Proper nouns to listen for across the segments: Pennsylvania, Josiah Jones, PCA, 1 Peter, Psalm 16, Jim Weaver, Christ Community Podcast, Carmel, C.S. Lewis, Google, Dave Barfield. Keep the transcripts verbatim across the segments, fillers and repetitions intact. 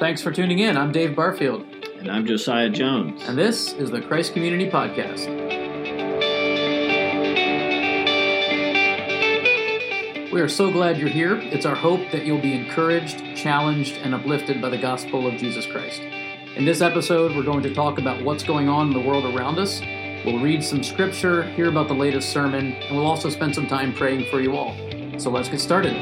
Thanks for tuning in. I'm Dave Barfield. And I'm Josiah Jones. And this is the Christ Community Podcast. We are so glad you're here. It's our hope that you'll be encouraged, challenged, and uplifted by the gospel of Jesus Christ. In this episode, we're going to talk about what's going on in the world around us. We'll read some scripture, hear about the latest sermon, and we'll also spend some time praying for you all. So let's get started.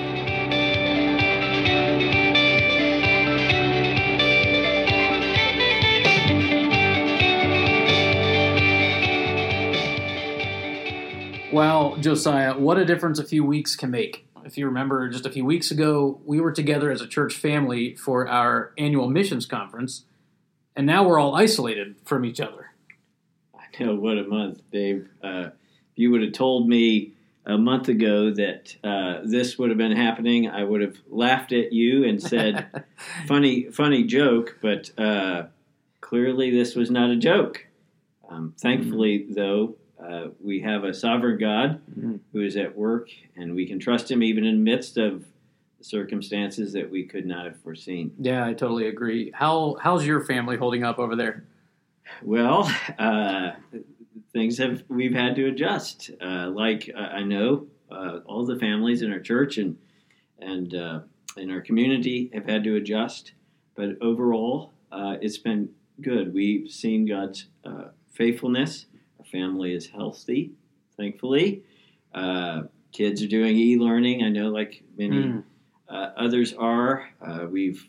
Wow, Josiah, what a difference a few weeks can make. If you remember, just a few weeks ago, we were together as a church family for our annual missions conference, and now we're all isolated from each other. I know, what a month, Dave. Uh, you would have told me a month ago that uh, this would have been happening, I would have laughed at you and said, funny, funny joke, but uh, clearly this was not a joke. Um, thankfully, mm-hmm. though, Uh, we have a sovereign God mm-hmm. who is at work, and we can trust him even in the midst of circumstances that we could not have foreseen. Yeah, I totally agree. How How's your family holding up over there? Well, uh, things have we've had to adjust. Uh, like uh, I know uh, all the families in our church and and uh, in our community have had to adjust, but overall, uh, it's been good. We've seen God's uh, faithfulness. Family is healthy, thankfully. Uh, kids are doing e-learning, I know, like many mm. uh, others are. Uh, we've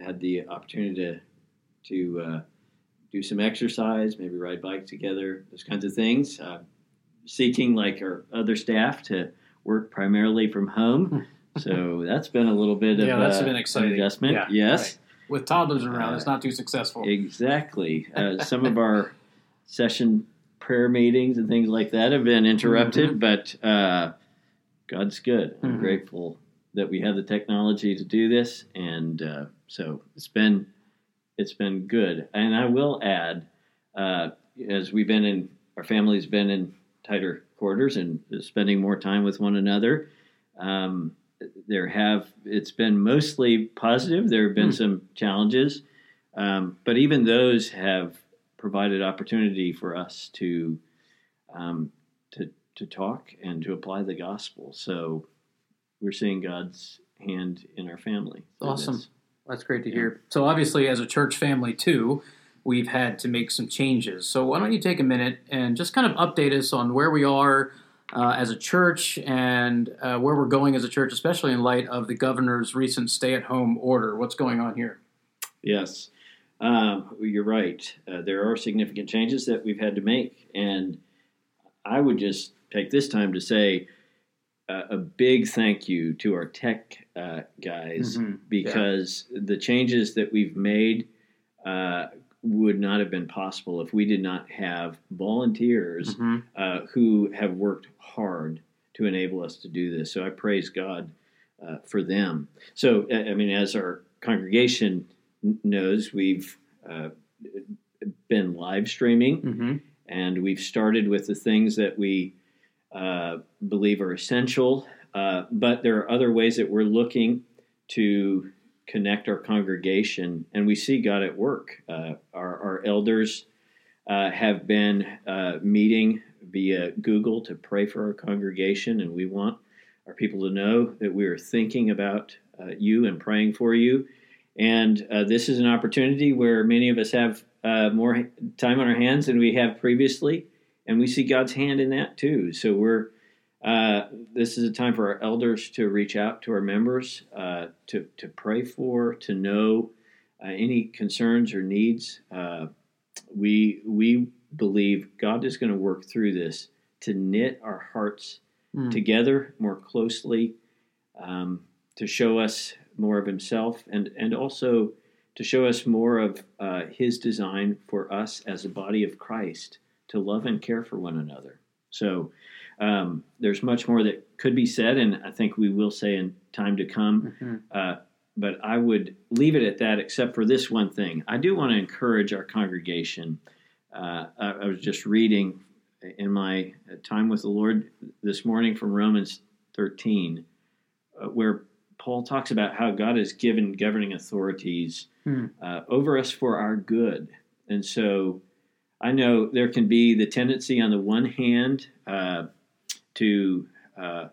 had the opportunity to to uh, do some exercise, maybe ride bikes together, those kinds of things. Uh, seeking, like our other staff, to work primarily from home. So that's been a little bit yeah, of that's uh, been exciting. An adjustment. Yeah, yes. Right. With toddlers around, uh, it's not too successful. Exactly. Uh, some of our session prayer meetings and things like that have been interrupted, mm-hmm. but uh, God's good. I'm mm-hmm. grateful that we have the technology to do this, and uh, so it's been it's been good. And I will add, uh, as we've been in, our family's been in tighter quarters and spending more time with one another. Um, there have it's been mostly positive. There have been mm-hmm. some challenges, um, but even those have provided opportunity for us to um, to to talk and to apply the gospel. So we're seeing God's hand in our family. Awesome. This. That's great to yeah. hear. So obviously as a church family too, we've had to make some changes. So why don't you take a minute and just kind of update us on where we are uh, as a church and uh, where we're going as a church, especially in light of the governor's recent stay-at-home order. What's going on here? Yes. Um, you're right. Uh, there are significant changes that we've had to make, and I would just take this time to say uh, a big thank you to our tech uh, guys mm-hmm. because yeah. the changes that we've made uh, would not have been possible if we did not have volunteers mm-hmm. uh, who have worked hard to enable us to do this. So I praise God uh, for them. So, I mean, as our congregation knows, we've uh, been live streaming, mm-hmm. and we've started with the things that we uh, believe are essential, uh, but there are other ways that we're looking to connect our congregation, and we see God at work. Uh, our, our elders uh, have been uh, meeting via Google to pray for our congregation, and we want our people to know that we are thinking about uh, you and praying for you. And uh, this is an opportunity where many of us have uh, more time on our hands than we have previously, and we see God's hand in that too. So we're uh, this is a time for our elders to reach out to our members, uh, to to pray for, to know uh, any concerns or needs. Uh, we we believe God is going to work through this to knit our hearts mm. together more closely, um, to show us more of himself, and, and also to show us more of uh, his design for us as a body of Christ to love and care for one another. So um, there's much more that could be said, and I think we will say in time to come, mm-hmm. uh, but I would leave it at that except for this one thing. I do want to encourage our congregation. Uh, I, I was just reading in my time with the Lord this morning from Romans thirteen, uh, where Paul talks about how God has given governing authorities hmm. uh, over us for our good. And so I know there can be the tendency on the one hand uh, to uh,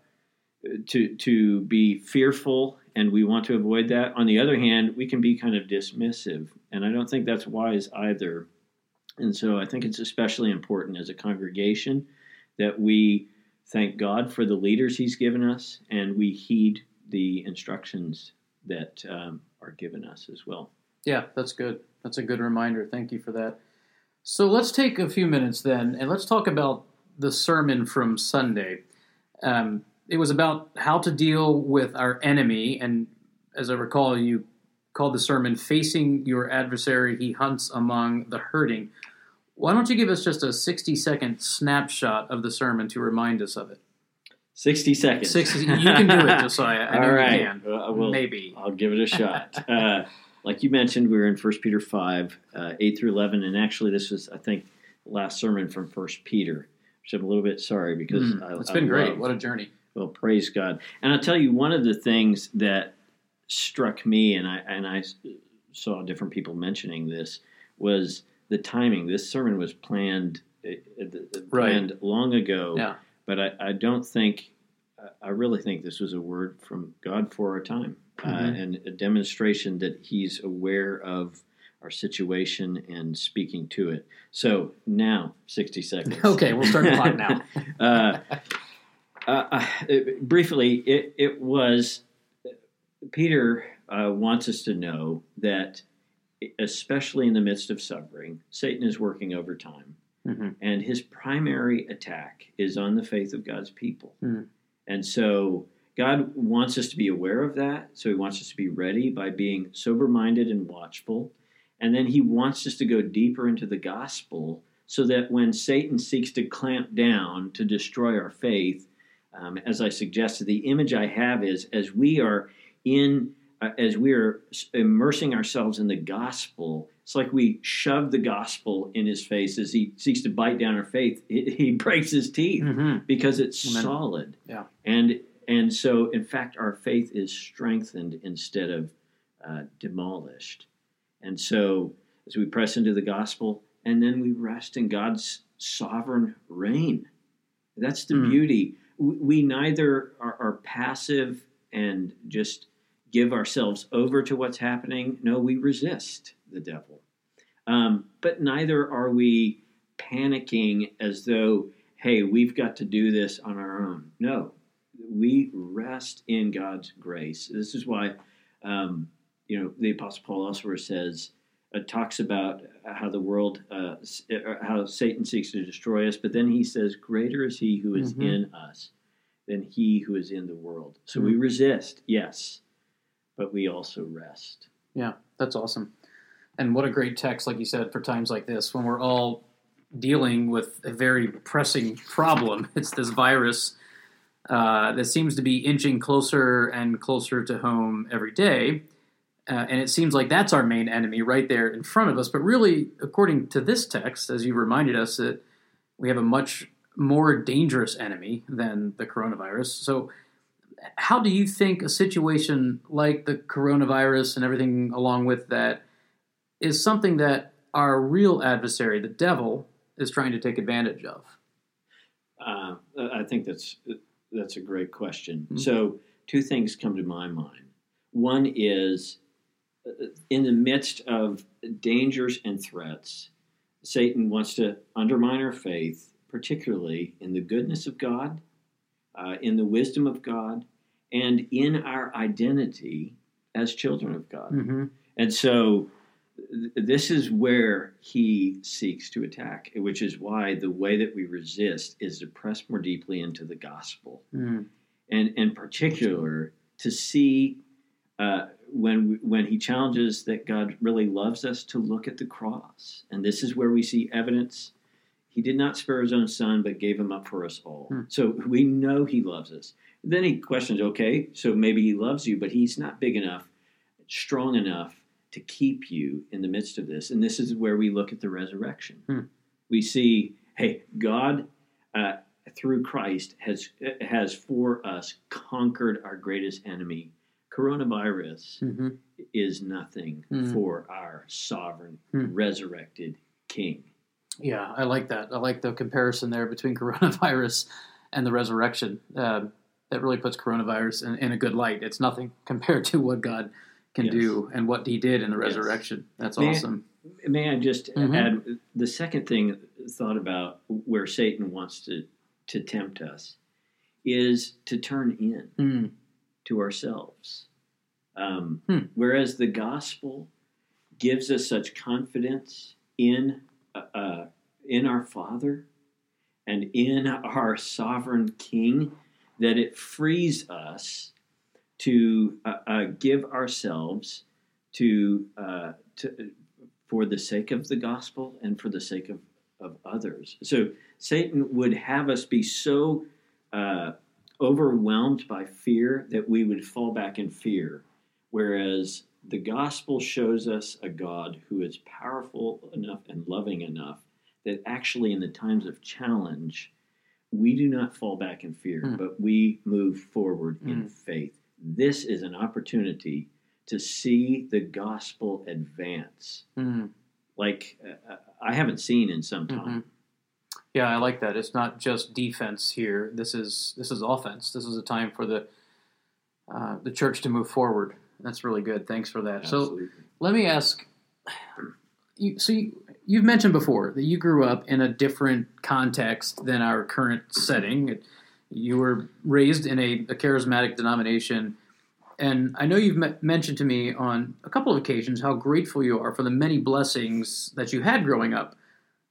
to to be fearful, and we want to avoid that. On the other hand, we can be kind of dismissive, and I don't think that's wise either. And so I think it's especially important as a congregation that we thank God for the leaders he's given us, and we heed the instructions that um, are given us as well. Yeah, that's good. That's a good reminder. Thank you for that. So let's take a few minutes then, and let's talk about the sermon from Sunday. Um, it was about how to deal with our enemy, and as I recall, you called the sermon Facing Your Adversary, He Hunts Among the Hurting. Why don't you give us just a sixty-second snapshot of the sermon to remind us of it? sixty seconds. sixty, you can do it, Josiah. I All know right. you can. Uh, well, Maybe. I'll give it a shot. Uh, like you mentioned, we were in First Peter five, uh, eight through eleven, and actually this was, I think, the last sermon from First Peter, which I'm a little bit sorry because mm, I, it's been I great. Love. What a journey. Well, praise God. And I'll tell you, one of the things that struck me, and I and I saw different people mentioning this, was the timing. This sermon was planned planned right. long ago, yeah. but I, I don't think, I really think this was a word from God for our time, mm-hmm. uh, and a demonstration that he's aware of our situation and speaking to it. So now, sixty seconds. Okay, we'll start the clock now. uh, uh, it, briefly, it, it was... Peter uh, wants us to know that, especially in the midst of suffering, Satan is working overtime, mm-hmm. and his primary attack is on the faith of God's people. Mm-hmm. And so God wants us to be aware of that, so he wants us to be ready by being sober-minded and watchful, and then he wants us to go deeper into the gospel so that when Satan seeks to clamp down to destroy our faith, um, as I suggested, the image I have is as we are... In uh, as we are immersing ourselves in the gospel, it's like we shove the gospel in his face as he seeks to bite down our faith. It, he breaks his teeth mm-hmm. because it's Amen. solid, yeah. and and so in fact our faith is strengthened instead of uh, demolished. And so as we press into the gospel, and then we rest in God's sovereign reign. That's the mm. beauty. We, we neither are, are passive and just give ourselves over to what's happening. No, we resist the devil. Um, but neither are we panicking as though, hey, we've got to do this on our own. No, we rest in God's grace. This is why, um, you know, the Apostle Paul elsewhere says, uh, talks about how the world, uh, how Satan seeks to destroy us, but then he says, greater is he who is mm-hmm. in us than he who is in the world. So mm-hmm. we resist, yes, but we also rest. Yeah, that's awesome. And what a great text, like you said, for times like this, when we're all dealing with a very pressing problem. It's this virus uh, that seems to be inching closer and closer to home every day. Uh, and it seems like that's our main enemy right there in front of us. But really, according to this text, as you reminded us, that we have a much more dangerous enemy than the coronavirus. So how do you think a situation like the coronavirus and everything along with that is something that our real adversary, the devil, is trying to take advantage of? Uh, I think that's that's a great question. Mm-hmm. So two things come to my mind. One is, in the midst of dangers and threats, Satan wants to undermine our faith, particularly in the goodness of God, uh, in the wisdom of God, and in our identity as children of God. Mm-hmm. And so th- this is where he seeks to attack, which is why the way that we resist is to press more deeply into the gospel. Mm-hmm. And in particular, to see uh, when we, when he challenges that God really loves us, to look at the cross. And this is where we see evidence. He did not spare his own son, but gave him up for us all. Hmm. So we know he loves us. Then he questions, okay, so maybe he loves you, but he's not big enough, strong enough to keep you in the midst of this. And this is where we look at the resurrection. Hmm. We see, hey, God, uh, through Christ, has has for us conquered our greatest enemy, coronavirus mm-hmm. is nothing mm-hmm. for our sovereign, mm-hmm. resurrected King. Yeah, I like that. I like the comparison there between coronavirus and the resurrection. Uh, that really puts coronavirus in, in a good light. It's nothing compared to what God can yes. do and what he did in the resurrection. Yes. That's may awesome. I, may I just mm-hmm. add the second thing I thought about where Satan wants to, to tempt us is to turn in mm. to ourselves. Um, hmm. Whereas the gospel gives us such confidence in Uh, in our Father and in our sovereign King, that it frees us to uh, uh, give ourselves to, uh, to for the sake of the gospel and for the sake of, of others. So Satan would have us be so uh, overwhelmed by fear that we would fall back in fear, whereas the gospel shows us a God who is powerful enough and loving enough that actually in the times of challenge, we do not fall back in fear, mm. but we move forward mm. in faith. This is an opportunity to see the gospel advance, mm. like uh, I haven't seen in some time. Mm-hmm. Yeah, I like that. It's not just defense here. This is this is offense. This is a time for the uh, the church to move forward. That's really good. Thanks for that. Absolutely. So let me ask, you, so you, you've mentioned before that you grew up in a different context than our current setting. You were raised in a, a charismatic denomination, and I know you've me- mentioned to me on a couple of occasions how grateful you are for the many blessings that you had growing up,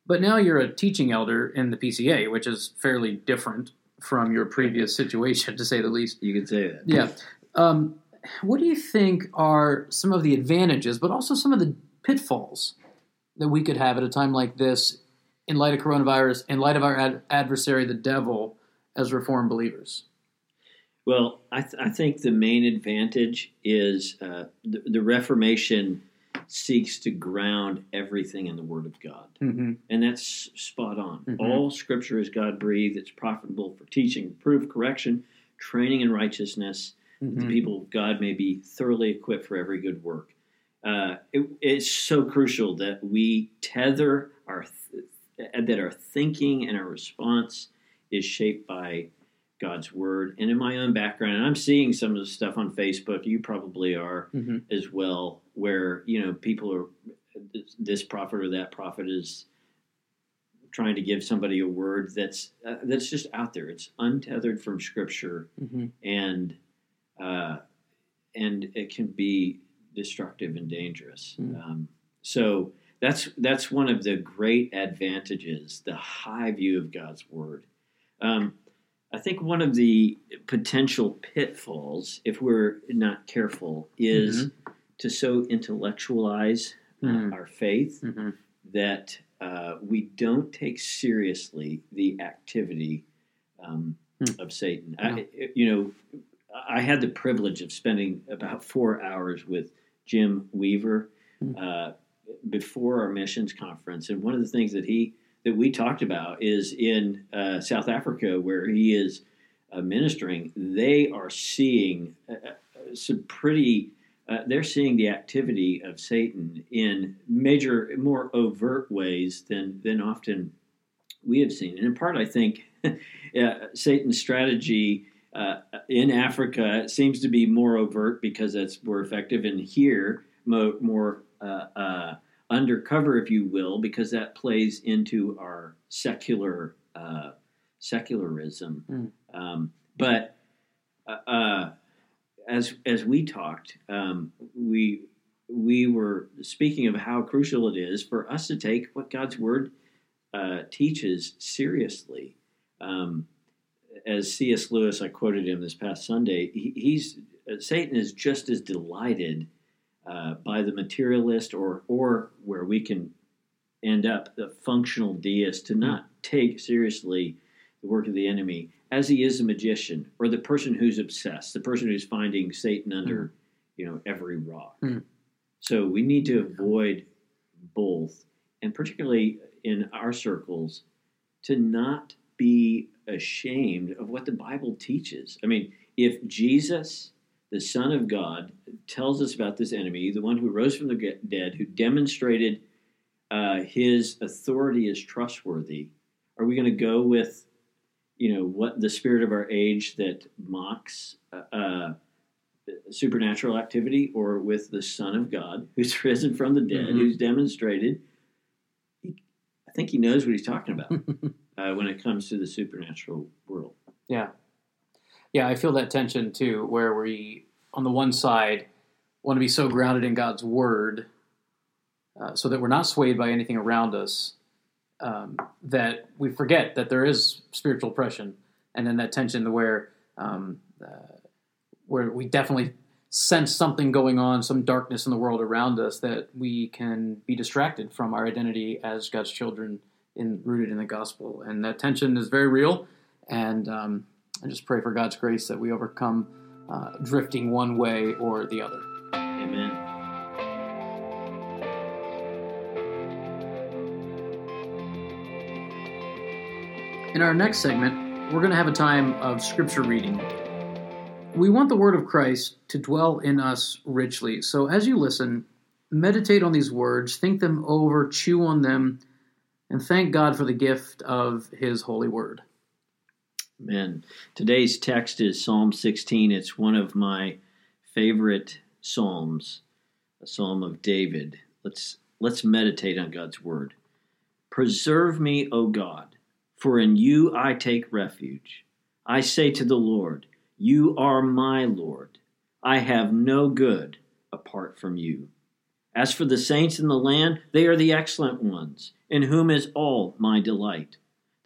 but now you're a teaching elder in the P C A, which is fairly different from your previous situation, to say the least. You can say that. Yeah. Um What do you think are some of the advantages, but also some of the pitfalls that we could have at a time like this in light of coronavirus, in light of our ad- adversary, the devil, as Reformed believers? Well, I, th- I think the main advantage is uh, the, the Reformation seeks to ground everything in the Word of God. Mm-hmm. And that's spot on. Mm-hmm. All Scripture is God-breathed. It's profitable for teaching, reproof, correction, training in righteousness. Mm-hmm. The people of God may be thoroughly equipped for every good work. Uh, it, it's so crucial that we tether our th- that our thinking and our response is shaped by God's Word. And in my own background, and I'm seeing some of the stuff on Facebook. You probably are mm-hmm. as well, where you know people are this prophet or that prophet is trying to give somebody a word that's uh, that's just out there. It's untethered from Scripture mm-hmm. and Uh, and it can be destructive and dangerous. Mm. Um, so that's that's one of the great advantages, the high view of God's Word. Um, I think one of the potential pitfalls, if we're not careful, is mm-hmm. to so intellectualize uh, mm. our faith mm-hmm. that uh, we don't take seriously the activity um, mm. of Satan. No. I, you know... I had the privilege of spending about four hours with Jim Weaver uh, before our missions conference, and one of the things that he that we talked about is in uh, South Africa, where he is uh, ministering. They are seeing uh, some pretty. Uh, they're seeing the activity of Satan in major, more overt ways than than often we have seen. And in part, I think uh, Satan's strategy. Uh, in Africa, it seems to be more overt because that's more effective, and here more, more uh, uh, undercover, if you will, because that plays into our secular uh, secularism. Mm. Um, but uh, uh, as as we talked, um, we we were speaking of how crucial it is for us to take what God's Word uh, teaches seriously. Um, As C S Lewis, I quoted him this past Sunday, he, he's Satan is just as delighted uh, by the materialist or or where we can end up, the functional deist, to not take seriously the work of the enemy as he is a magician or the person who's obsessed, the person who's finding Satan under mm. you know every rock. Mm. So we need to avoid both, and particularly in our circles, to not be ashamed of what the Bible teaches. I mean, if Jesus, the Son of God, tells us about this enemy, the one who rose from the dead, who demonstrated uh, his authority as trustworthy. Are we going to go with, you know, what the spirit of our age that mocks uh, uh, supernatural activity, or with the Son of God who's risen from the dead, mm-hmm. who's demonstrated? I think he knows what he's talking about uh, when it comes to the supernatural world. Yeah. Yeah, I feel that tension too, where we, on the one side, want to be so grounded in God's Word uh, so that we're not swayed by anything around us, um, that we forget that there is spiritual oppression, and then that tension where um, uh, where we definitely sense something going on, some darkness in the world around us, that we can be distracted from our identity as God's children in, rooted in the gospel. And that tension is very real, and um, I just pray for God's grace that we overcome uh, drifting one way or the other. Amen. In our next segment, we're going to have a time of scripture reading. We want the word of Christ to dwell in us richly. So as you listen, meditate on these words, think them over, chew on them, and thank God for the gift of his holy word. Amen. Today's text is Psalm sixteen. It's one of my favorite psalms, a psalm of David. Let's let's meditate on God's word. Preserve me, O God, for in you I take refuge. I say to the Lord, you are my Lord. I have no good apart from you. As for the saints in the land, they are the excellent ones, in whom is all my delight.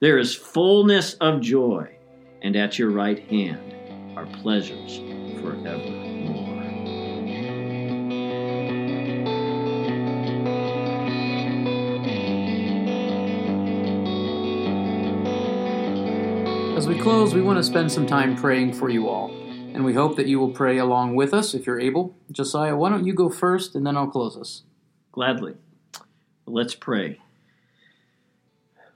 there is fullness of joy, and at your right hand are pleasures forevermore. As we close, we want to spend some time praying for you all, and we hope that you will pray along with us if you're able. Josiah, why don't you go first, and then I'll close us. Gladly. Let's pray.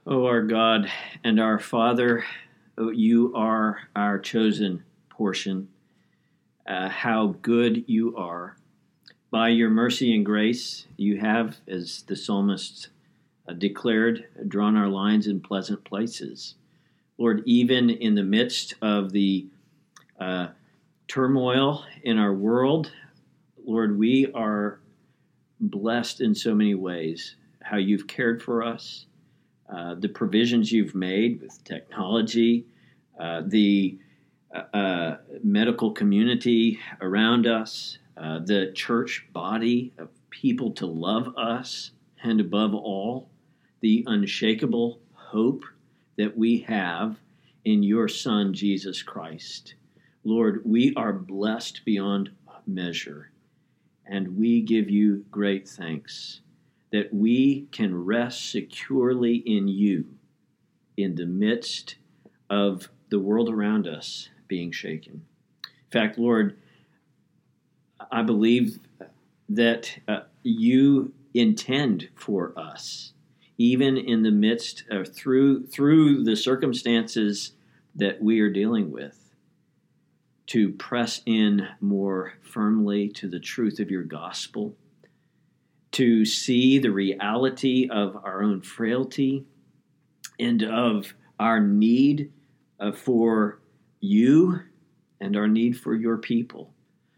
Oh, our God and our Father, oh, you are our chosen portion. Uh, how good you are. By your mercy and grace, you have, as the psalmist uh, declared, drawn our lines in pleasant places. Lord, even in the midst of the uh, turmoil in our world, Lord, we are blessed in so many ways, how you've cared for us. Uh, the provisions you've made with technology, uh, the uh, uh, medical community around us, uh, the church body of people to love us, and above all, the unshakable hope that we have in your Son, Jesus Christ. Lord, we are blessed beyond measure, and we give you great thanks that we can rest securely in you in the midst of the world around us being shaken. In fact, Lord, I believe that uh, you intend for us, even in the midst or through, through the circumstances that we are dealing with, to press in more firmly to the truth of your gospel, to see the reality of our own frailty and of our need for you and our need for your people.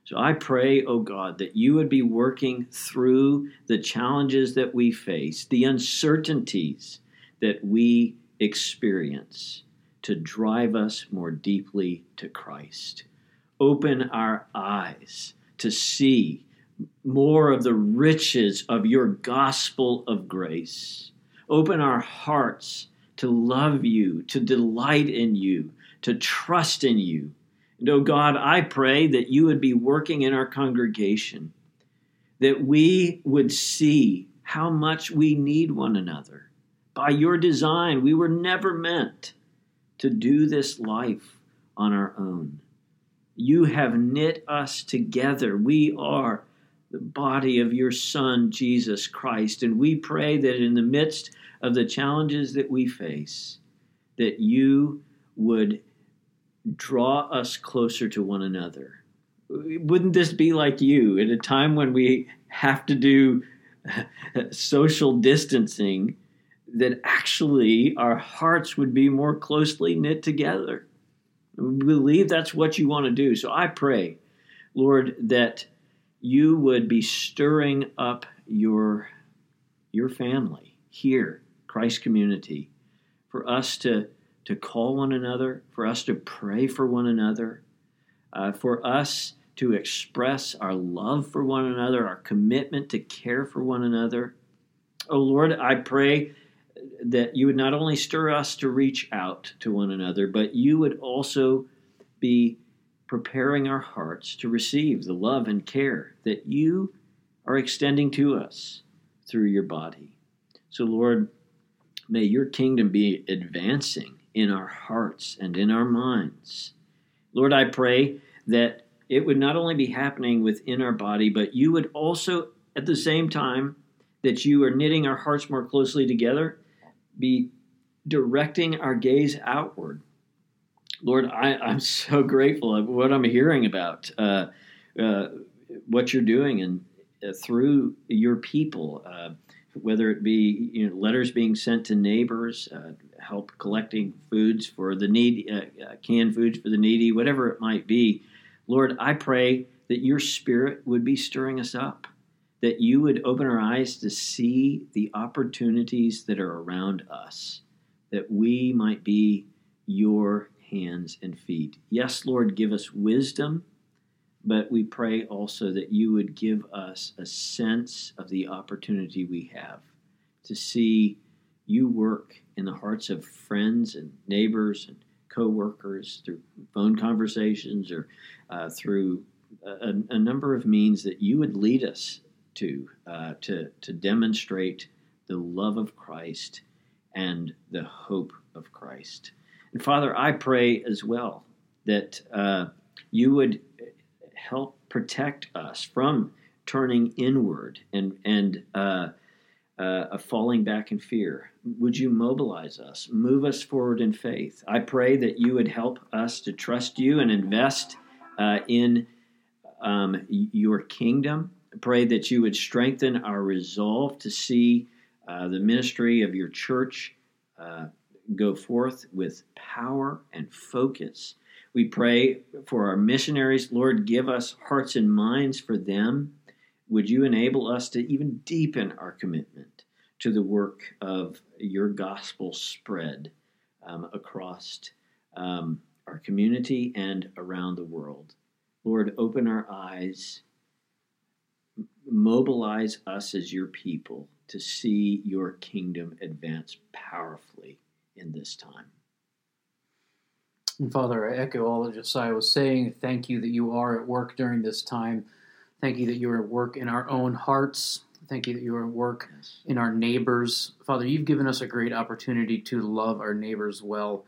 So I pray, oh God, that you would be working through the challenges that we face, the uncertainties that we experience, to drive us more deeply to Christ. Open our eyes to see more of the riches of your gospel of grace. Open our hearts to love you, to delight in you, to trust in you. And, oh God, I pray that you would be working in our congregation, that we would see how much we need one another. By your design, we were never meant to do this life on our own. You have knit us together. We are the body of your Son, Jesus Christ. And we pray that in the midst of the challenges that we face, that you would draw us closer to one another. Wouldn't this be like you at a time when we have to do social distancing, that actually our hearts would be more closely knit together? We believe that's what you want to do. So I pray, Lord, that you would be stirring up your, your family here, Christ Community, for us to, to call one another, for us to pray for one another, uh, for us to express our love for one another, our commitment to care for one another. Oh, Lord, I pray that you would not only stir us to reach out to one another, but you would also be preparing our hearts to receive the love and care that you are extending to us through your body. So, Lord, may your kingdom be advancing in our hearts and in our minds. Lord, I pray that it would not only be happening within our body, but you would also, at the same time that you are knitting our hearts more closely together, be directing our gaze outward. Lord, I, I'm so grateful for what I'm hearing about uh, uh, what you're doing and uh, through your people, uh, whether it be you know, letters being sent to neighbors, uh, help collecting foods for the needy, uh, canned foods for the needy, whatever it might be. Lord, I pray that your Spirit would be stirring us up, that you would open our eyes to see the opportunities that are around us, that we might be your hands and feet. Yes, Lord, give us wisdom, but we pray also that you would give us a sense of the opportunity we have to see you work in the hearts of friends and neighbors and co-workers through phone conversations or uh, through a, a number of means that you would lead us to, uh, to to demonstrate the love of Christ and the hope of Christ. And Father, I pray as well that uh, you would help protect us from turning inward and and uh, uh, falling back in fear. Would you mobilize us, move us forward in faith? I pray that you would help us to trust you and invest uh, in um, your kingdom. I pray that you would strengthen our resolve to see uh, the ministry of your church uh, go forth with power and focus. We pray for our missionaries. Lord, give us hearts and minds for them. Would you enable us to even deepen our commitment to the work of your gospel spread um, across um, our community and around the world? Lord, open our eyes. Mobilize us as your people to see your kingdom advance powerfully in this time. And Father, I echo all that Josiah was saying. Thank you that you are at work during this time. Thank you that you are at work in our own hearts. Thank you that you are at work yes. in our neighbors. Father, you've given us a great opportunity to love our neighbors well.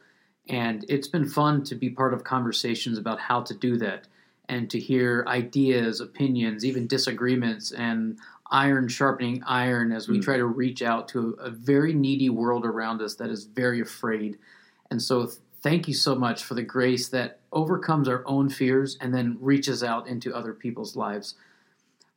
And it's been fun to be part of conversations about how to do that, and to hear ideas, opinions, even disagreements, and iron sharpening iron as we mm. try to reach out to a very needy world around us that is very afraid. And so th- thank you so much for the grace that overcomes our own fears and then reaches out into other people's lives.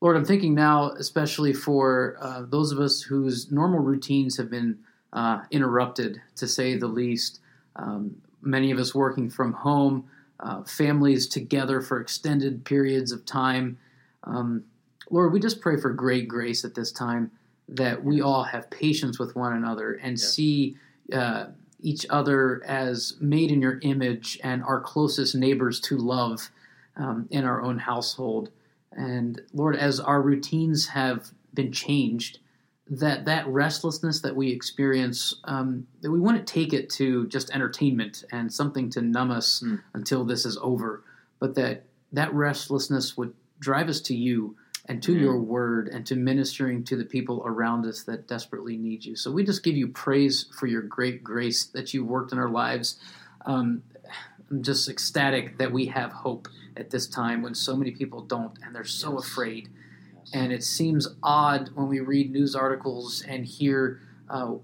Lord, I'm thinking now, especially for uh, those of us whose normal routines have been uh, interrupted, to say the least, um, many of us working from home, uh, families together for extended periods of time. Um, Lord, we just pray for great grace at this time, that we all have patience with one another and yeah. see uh, each other as made in your image and our closest neighbors to love um, in our own household. And Lord, as our routines have been changed, that that restlessness that we experience, um, that we wouldn't take it to just entertainment and something to numb us mm. until this is over, but that that restlessness would drive us to you and to mm. your word and to ministering to the people around us that desperately need you. So we just give you praise for your great grace that you worked in our lives. Um, I'm just ecstatic that we have hope at this time when so many people don't, and they're so yes. afraid. Yes. And it seems odd when we read news articles and hear uh,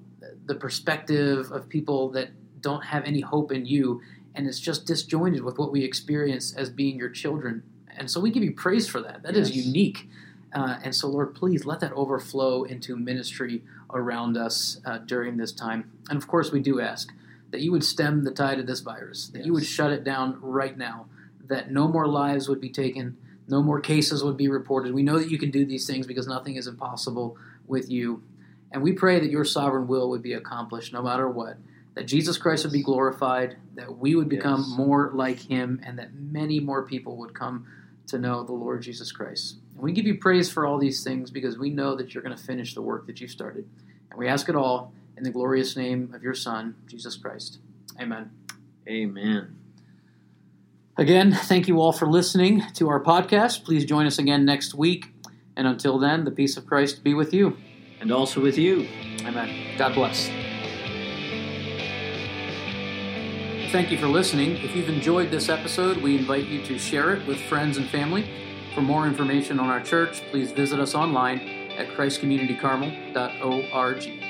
the perspective of people that don't have any hope in you, and it's just disjointed with what we experience as being your children. And so we give you praise for that. That yes. is unique. Uh, and so, Lord, please let that overflow into ministry around us uh, during this time. And, of course, we do ask that you would stem the tide of this virus, that yes. you would shut it down right now, that no more lives would be taken, no more cases would be reported. We know that you can do these things because nothing is impossible with you. And we pray that your sovereign will would be accomplished no matter what, that Jesus Christ would be glorified, that we would become yes. more like him, and that many more people would come to know the Lord Jesus Christ. And we give you praise for all these things because we know that you're going to finish the work that you started. And we ask it all in the glorious name of your Son, Jesus Christ. Amen. Amen. Again, thank you all for listening to our podcast. Please join us again next week. And until then, the peace of Christ be with you. And also with you. Amen. God bless. Thank you for listening. If you've enjoyed this episode, we invite you to share it with friends and family. For more information on our church, please visit us online at christ community carmel dot org.